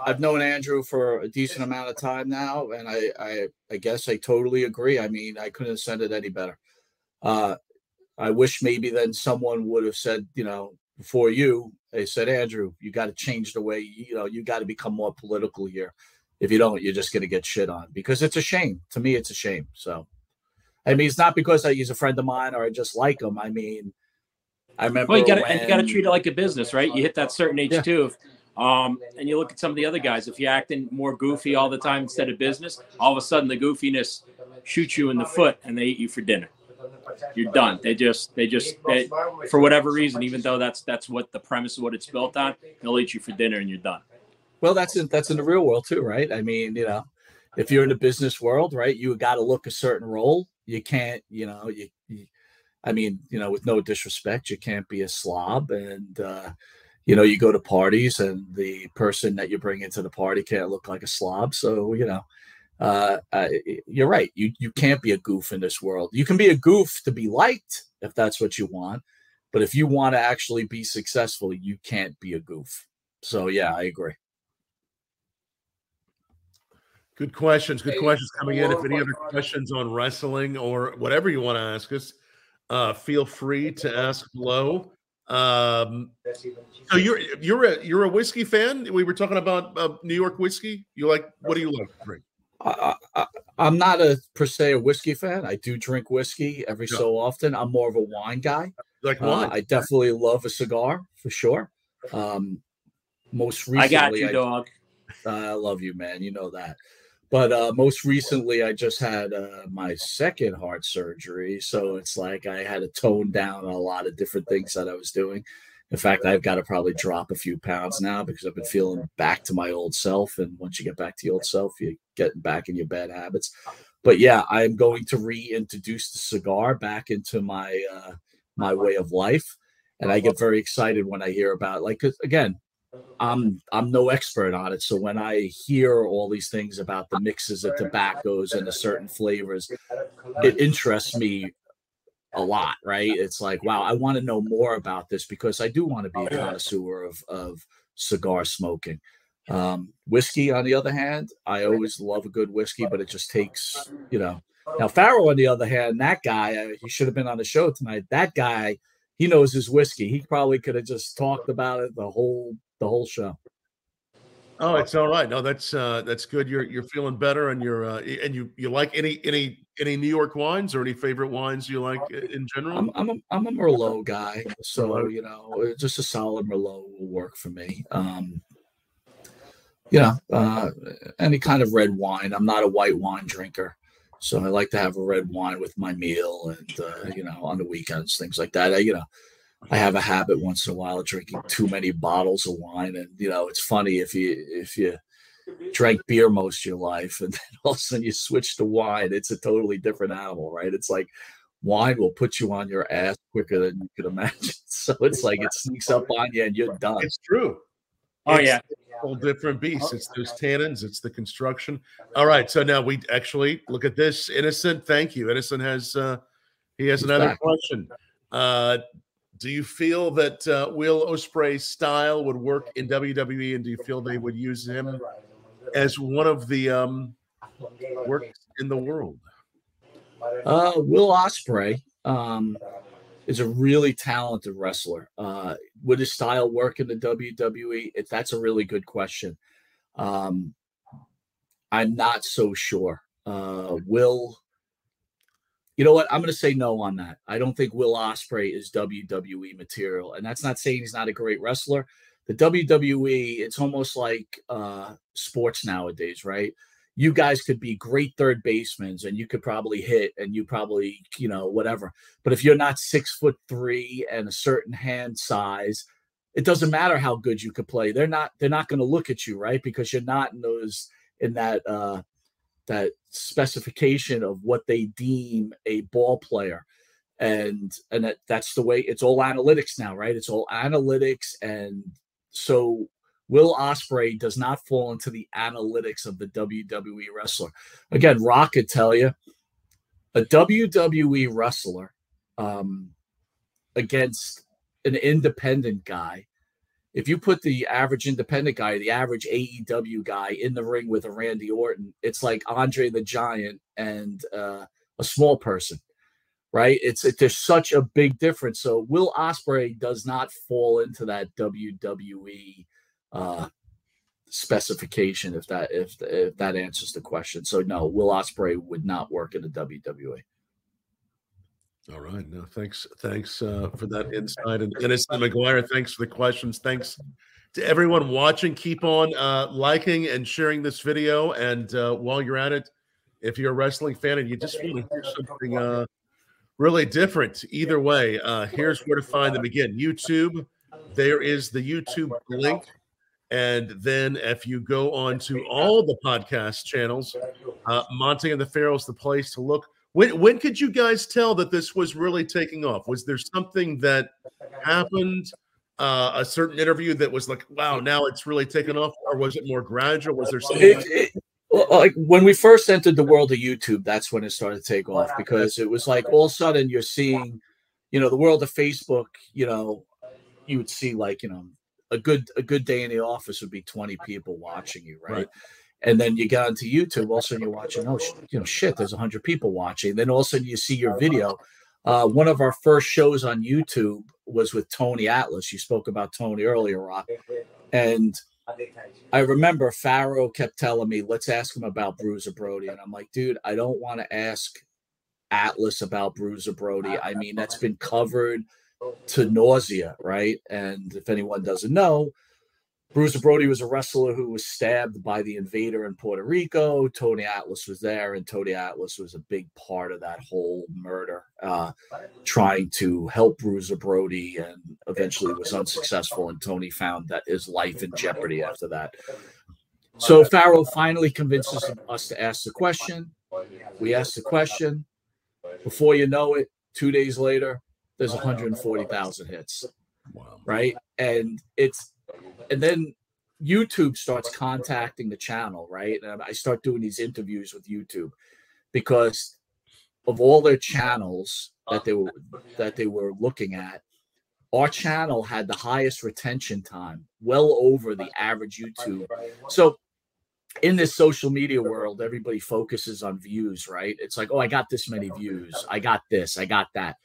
I've known Andrew for a decent amount of time now, and I guess I totally agree. I mean, I couldn't have said it any better. I wish maybe then someone would have said, before you, they said, Andrew, you got to change the way, you got to become more political here. If you don't, you're just going to get shit on, because it's a shame. To me, it's a shame. So, I mean, it's not because he's a friend of mine or I just like him. I mean, I remember. Well, you got to treat it like a business, right? You hit that certain age too. And you look at some of the other guys, if you're acting more goofy all the time instead of business, all of a sudden the goofiness shoots you in the foot and they eat you for dinner. You're done. They just for whatever reason, even though that's what the premise of what it's built on, they'll eat you for dinner and you're done. Well, that's in the real world too, right? I mean, if you're in the business world, right, you got to look a certain role. You can't, with no disrespect, you can't be a slob, and, you go to parties and the person that you bring into the party can't look like a slob. So, you're right. You can't be a goof in this world. You can be a goof to be liked if that's what you want. But if you want to actually be successful, you can't be a goof. So, yeah, I agree. Good questions. Good questions coming in. If any other questions on wrestling or whatever you want to ask us, feel free to ask below. So you're a whiskey fan. We were talking about New York whiskey. You like, what do you like to drink? I'm not per se a whiskey fan. I do drink whiskey every so often. I'm more of a wine guy. You like wine? I definitely love a cigar for sure. Most recently, I got you, dog. I love you, man. You know that. But most recently, I just had my second heart surgery. So it's like I had to tone down a lot of different things that I was doing. In fact, I've got to probably drop a few pounds now, because I've been feeling back to my old self. And once you get back to your old self, you're getting back in your bad habits. But yeah, I'm going to reintroduce the cigar back into my way of life. And I get very excited when I hear about, like, 'cause again, I'm no expert on it. So when I hear all these things about the mixes of tobaccos and the certain flavors, it interests me a lot, right? It's like, wow, I want to know more about this because I do want to be a connoisseur of cigar smoking. Whiskey, on the other hand, I always love a good whiskey, but it just takes, you know. Now, Pharaoh, on the other hand, that guy, he should have been on the show tonight. That guy, he knows his whiskey. He probably could have just talked about it the whole show. Oh, it's all right. No, that's good. You're feeling better, and you're and you like any New York wines or any favorite wines you like in general? I'm a Merlot guy, so you know, just a solid Merlot will work for me. Any kind of red wine. I'm not a white wine drinker, so I like to have a red wine with my meal, and on the weekends, things like that. I have a habit once in a while of drinking too many bottles of wine. And, you know, it's funny if you drank beer most of your life and then all of a sudden you switch to wine, it's a totally different animal, right? It's like wine will put you on your ass quicker than you could imagine. So it's like it sneaks up on you and you're done. It's true. Oh, yeah. It's a whole different beast. It's those tannins. It's the construction. All right. So now we actually look at this. Innocent, thank you. Innocent has another question. Do you feel that Will Ospreay's style would work in WWE, and do you feel they would use him as one of the works in the world? Will Ospreay is a really talented wrestler. Would his style work in the WWE? That's a really good question. I'm not so sure. You know what? I'm going to say no on that. I don't think Will Ospreay is WWE material, and that's not saying he's not a great wrestler. The WWE, it's almost like sports nowadays, right? You guys could be great third basemen, and you could probably hit, and you probably, you know, whatever. But if you're not 6'3" and a certain hand size, it doesn't matter how good you could play. They're not going to look at you, right? Because you're not in that specification of what they deem a ball player. And that's the way it's all analytics now, right? It's all analytics. And so Will Ospreay does not fall into the analytics of the WWE wrestler. Again, Rock could tell you a WWE wrestler against an independent guy. If you put the average independent guy, the average AEW guy in the ring with a Randy Orton, it's like Andre the Giant and a small person, right? There's such a big difference. So Will Ospreay does not fall into that WWE specification, if that answers the question. So no, Will Ospreay would not work in the WWE. All right. No, thanks for that insight. And Innocent McGuire, thanks for the questions. Thanks to everyone watching. Keep on liking and sharing this video. And while you're at it, if you're a wrestling fan and you just want to hear something really different, either way, here's where to find them. Again, YouTube. There is the YouTube link. And then if you go on to all the podcast channels, Monte and the Pharaoh is the place to look. When could you guys tell that this was really taking off? Was there something that happened, a certain interview that was like, wow, now it's really taken off? Or was it more gradual? Was there something? Like when we first entered the world of YouTube, that's when it started to take off, because it was like all of a sudden you're seeing, you know, the world of Facebook, you know, you would see like, you know, a good day in the office would be 20 people watching you, right? And then you get onto YouTube, all of a sudden you're watching, oh, you know, shit, there's 100 people watching. Then all of a sudden you see your video. One of our first shows on YouTube was with Tony Atlas. You spoke about Tony earlier, Rock. And I remember Pharaoh kept telling me, let's ask him about Bruiser Brody. And I'm like, dude, I don't want to ask Atlas about Bruiser Brody. I mean, that's been covered to nausea, right? And if anyone doesn't know, Bruiser Brody was a wrestler who was stabbed by the invader in Puerto Rico. Tony Atlas was there, and Tony Atlas was a big part of that whole murder, trying to help Bruiser Brody, and eventually was unsuccessful, and Tony found that his life in jeopardy after that. So Pharaoh finally convinces us to ask the question. We asked the question. Before you know it, 2 days later, there's 140,000 hits, right? And it's And then YouTube starts contacting the channel, right? And I start doing these interviews with YouTube because of all their channels that they were looking at, our channel had the highest retention time, well over the average YouTube. So in this social media world, everybody focuses on views, right? It's like, oh, I got this many views. I got this. I got that.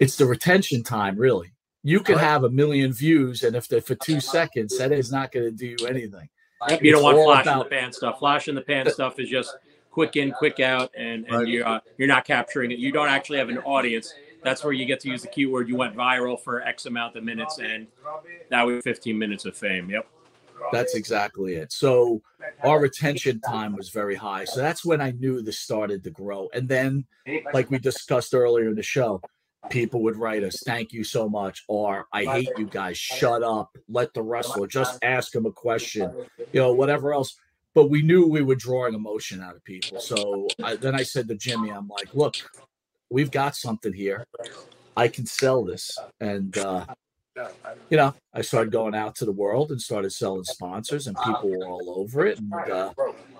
It's the retention time, really. You could have 1 million views, and if they're for 2 seconds, that is not going to do you anything. You don't want flash in the pan stuff. Flash in the pan stuff is just quick in, quick out, and you're not capturing it. You don't actually have an audience. That's where you get to use the keyword. You went viral for X amount of minutes, and that was 15 minutes of fame. Yep. That's exactly it. So our retention time was very high. So that's when I knew this started to grow. And then, like we discussed earlier in the show, people would write us, thank you so much, or I hate you guys, shut up, let the wrestler, just ask him a question, you know, whatever else. But we knew we were drawing emotion out of people. So then I said to Jimmy, I'm like, look, we've got something here. I can sell this. And, you know, I started going out to the world and started selling sponsors, and people were all over it. And,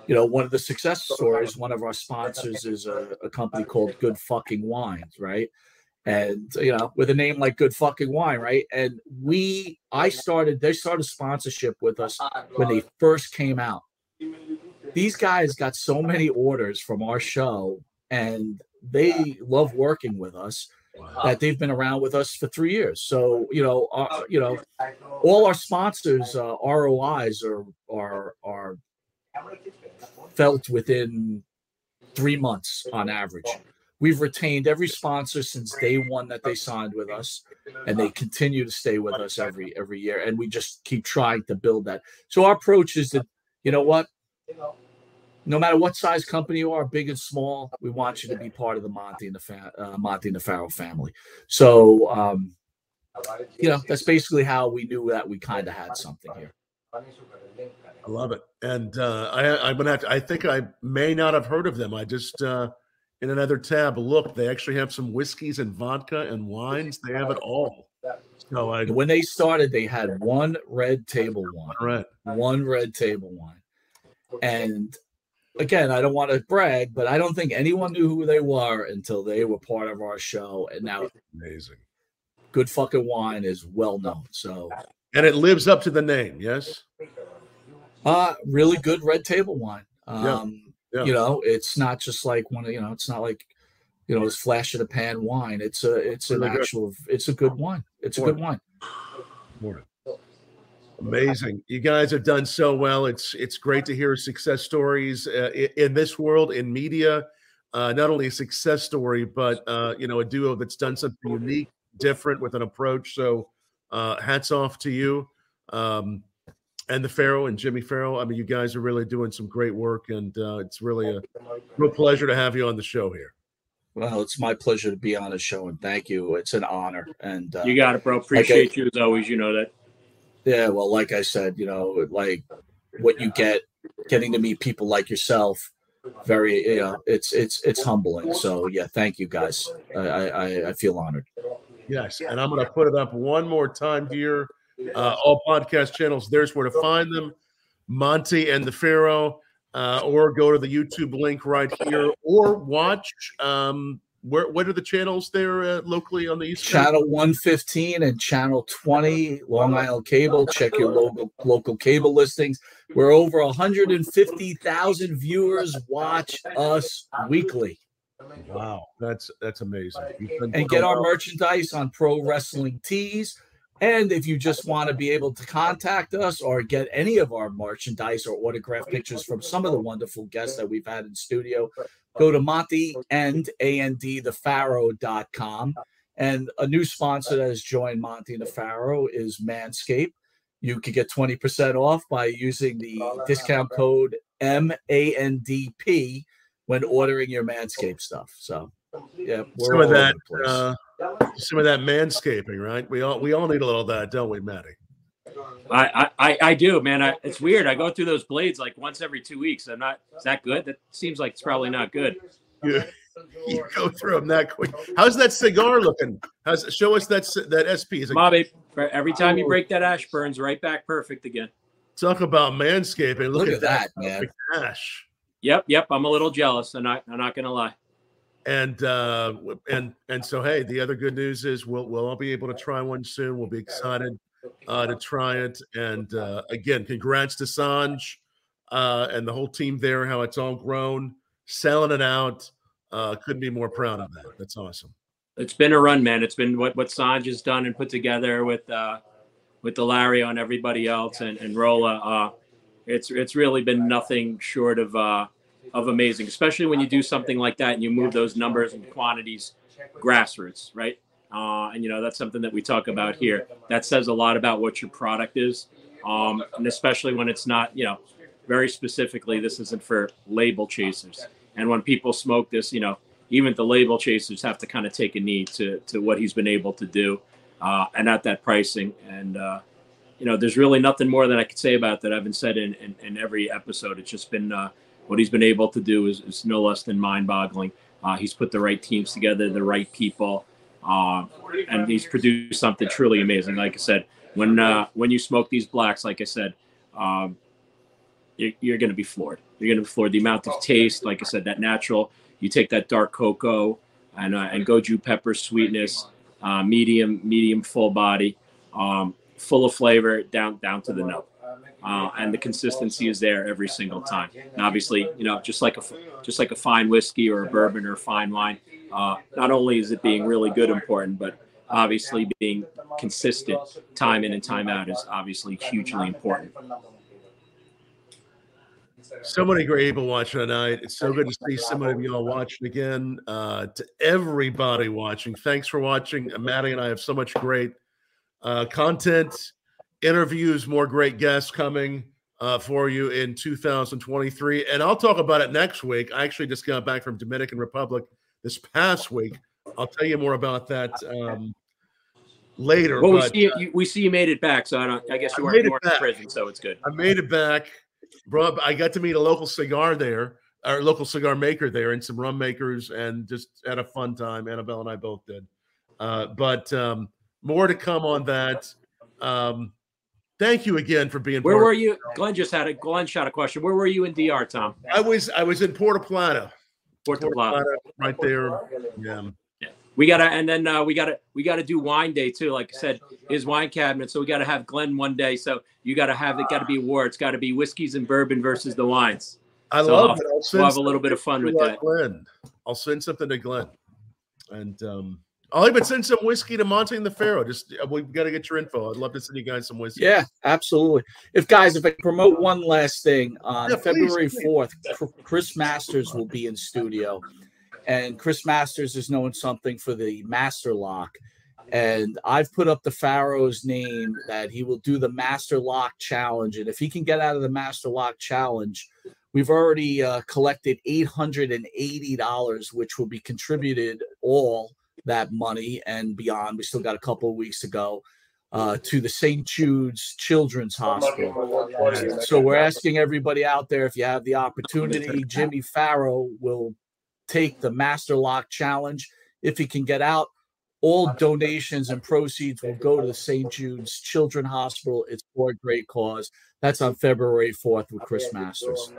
you know, one of the success stories, one of our sponsors is a company called Good Fucking Wines, right? And, you know, with a name like Good Fucking Wine, right? And they started sponsorship with us when they first came out. These guys got so many orders from our show, and they love working with us, that they've been around with us for 3 years. So, you know, all our sponsors' ROIs are felt within 3 months on average. We've retained every sponsor since day one that they signed with us, and they continue to stay with us every year. And we just keep trying to build that. So our approach is that, you know what, no matter what size company you are, big and small, we want you to be part of the Monte and the Pharaoh family. So, you know, that's basically how we knew that we kind of had something here. I love it. And I'm gonna have to, I think I may not have heard of them. I just in another tab, look, they actually have some whiskeys and vodka and wines. They have it all. So when they started, they had one red table wine. Right. One red table wine. And again, I don't want to brag, but I don't think anyone knew who they were until they were part of our show. And now, amazing. Good Fucking Wine is well known. So, and it lives up to the name. Yes. Really good red table wine. Yeah. Yeah. You know, it's not just like one. You know, it's not like, you know, it's flash in the pan wine. It's a good wine. It's a good wine. Amazing! You guys have done so well. It's great to hear success stories in this world, in media. Not only a success story, but you know, a duo that's done something unique, different with an approach. So, hats off to you, and the Pharaoh and Jimmy Pharaoh. I mean, you guys are really doing some great work, and it's really a real pleasure to have you on the show here. Well, it's my pleasure to be on the show, and thank you. It's an honor. And you got it, bro. Appreciate you as always. You know that. Yeah, well, like I said, you know, like what you get, getting to meet people like yourself, very, you know, it's humbling. So yeah, thank you guys. I feel honored. Yes, and I'm going to put it up one more time here. All podcast channels, there's where to find them. Monte and the Pharaoh, or go to the YouTube link right here, or watch. What are the channels there locally on the East Coast? Channel 115 and Channel 20, Long Island Cable. Check your local cable listings. We're over 150,000 viewers watch us weekly. Wow, that's amazing. And get our merchandise on Pro Wrestling Tees. And if you just want to be able to contact us or get any of our merchandise or autograph pictures from some of the wonderful guests that we've had in studio, go to MonteandThePharaoh.com. And a new sponsor that has joined Monte and the Pharaoh is Manscaped. You could get 20% off by using the discount code MANDP when ordering your Manscaped stuff. So, yeah, we're all over the place. Some of that manscaping, right? We all need a little of that, don't we, Matty? I do, man. It's weird. I go through those blades like once every 2 weeks. Is that good? That seems like it's probably not good. You go through them that quick. How's that cigar looking? Show us that SP. Is it Bobby? Every time you break that ash, burns right back perfect again. Talk about manscaping. Look at that man. Ash. Yep. I'm a little jealous, and I'm not going to lie. And so, hey, the other good news is we'll all be able to try one soon. We'll be excited to try it. And again, congrats to Sanj and the whole team there, how it's all grown, selling it out. Couldn't be more proud of that. That's awesome. It's been a run, man. It's been what Sanj has done and put together with Hilario and everybody else and Rolla. It's really been nothing short of amazing, especially when you do something like that and you move those numbers and quantities grassroots, right? And, you know, that's something that we talk about here. That says a lot about what your product is, and especially when it's not, you know, very specifically, this isn't for label chasers. And when people smoke this, you know, even the label chasers have to kind of take a knee to what he's been able to do and at that pricing. And, you know, there's really nothing more that I could say about that. I've been said in every episode. It's just been what he's been able to do is no less than mind-boggling. He's put the right teams together, the right people, and he's produced something truly amazing. Like I said, when you smoke these blacks, like I said, you're going to be floored. You're going to be floored. The amount of taste, like I said, that natural. You take that dark cocoa and goju pepper sweetness, medium full body, full of flavor down to the nub. And the consistency is there every single time. And obviously, you know, just like a fine whiskey or a bourbon or a fine wine, not only is it being really good important, but obviously being consistent time in and time out is obviously hugely important. So many great people watching tonight. It's so good to see so many of y'all watching again. To everybody watching, thanks for watching. Maddie and I have so much great content. Interviews, more great guests coming for you in 2023. And I'll talk about it next week. I actually just got back from Dominican Republic this past week. I'll tell you more about that later. Well, we see you made it back, so I guess you weren't in prison, so it's good. I made it back. Bro, I got to meet a local cigar there, our local cigar maker there, and some rum makers, and just had a fun time. Annabelle and I both did. But more to come on that. Thank you again for being. Where were you? Glenn shot a question. Where were you in DR, Tom? I was in Puerto Plata, right there. Yeah. We gotta do wine day too. Like I said, his wine cabinet. So we gotta have Glenn one day. So you gotta have it. Gotta be war. It's gotta be whiskeys and bourbon versus the wines. I love it. We'll have a little bit of fun with that. Glenn, I'll send something to Glenn, and I'll even send some whiskey to Monte and the Pharaoh. We've got to get your info. I'd love to send you guys some whiskey. Yeah, absolutely. If I promote one last thing, on February 4th, Chris Masters will be in studio. And Chris Masters is knowing something for the Master Lock. And I've put up the Pharaoh's name that he will do the Master Lock Challenge. And if he can get out of the Master Lock Challenge, we've already collected $880, which will be contributed all that money and beyond. We still got a couple of weeks to go to the St. Jude's Children's Hospital. So we're asking everybody out there, if you have the opportunity, Jimmy Farrow will take the Master Lock Challenge. If he can get out, all donations and proceeds will go to the St. Jude's Children's Hospital. It's for a great cause. That's on February 4th with Chris Masters.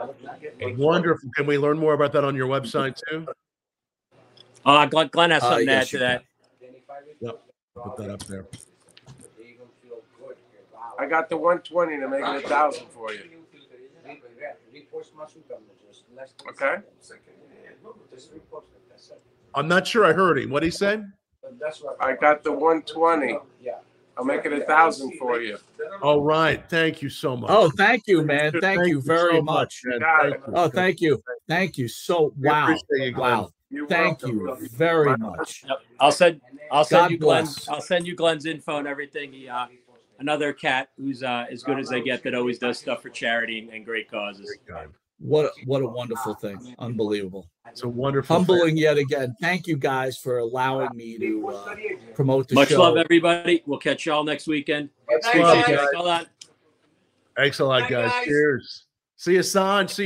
Wonderful. Can we learn more about that on your website too? Glenn has something to add to that. Yep. Put that up there. I got the 120 and I'm making 1,000 for you. Okay. I'm not sure I heard him. What did he say? I got the 120. I'm making 1,000 for you. All right. Thank you so much. Oh, thank you, man. Thank you very much. Thank you. So, wow. Wow. Thank you very much. I'll send you Glenn's info and everything. He, another cat who's as good as they get, that always does stuff for charity and great causes. What a wonderful thing. Unbelievable. It's a wonderful humbling thing. Yet again. Thank you guys for allowing me to promote the show. Much love, everybody. We'll catch y'all next weekend. Thanks a lot, guys. Cheers. See you, Sanj. See you.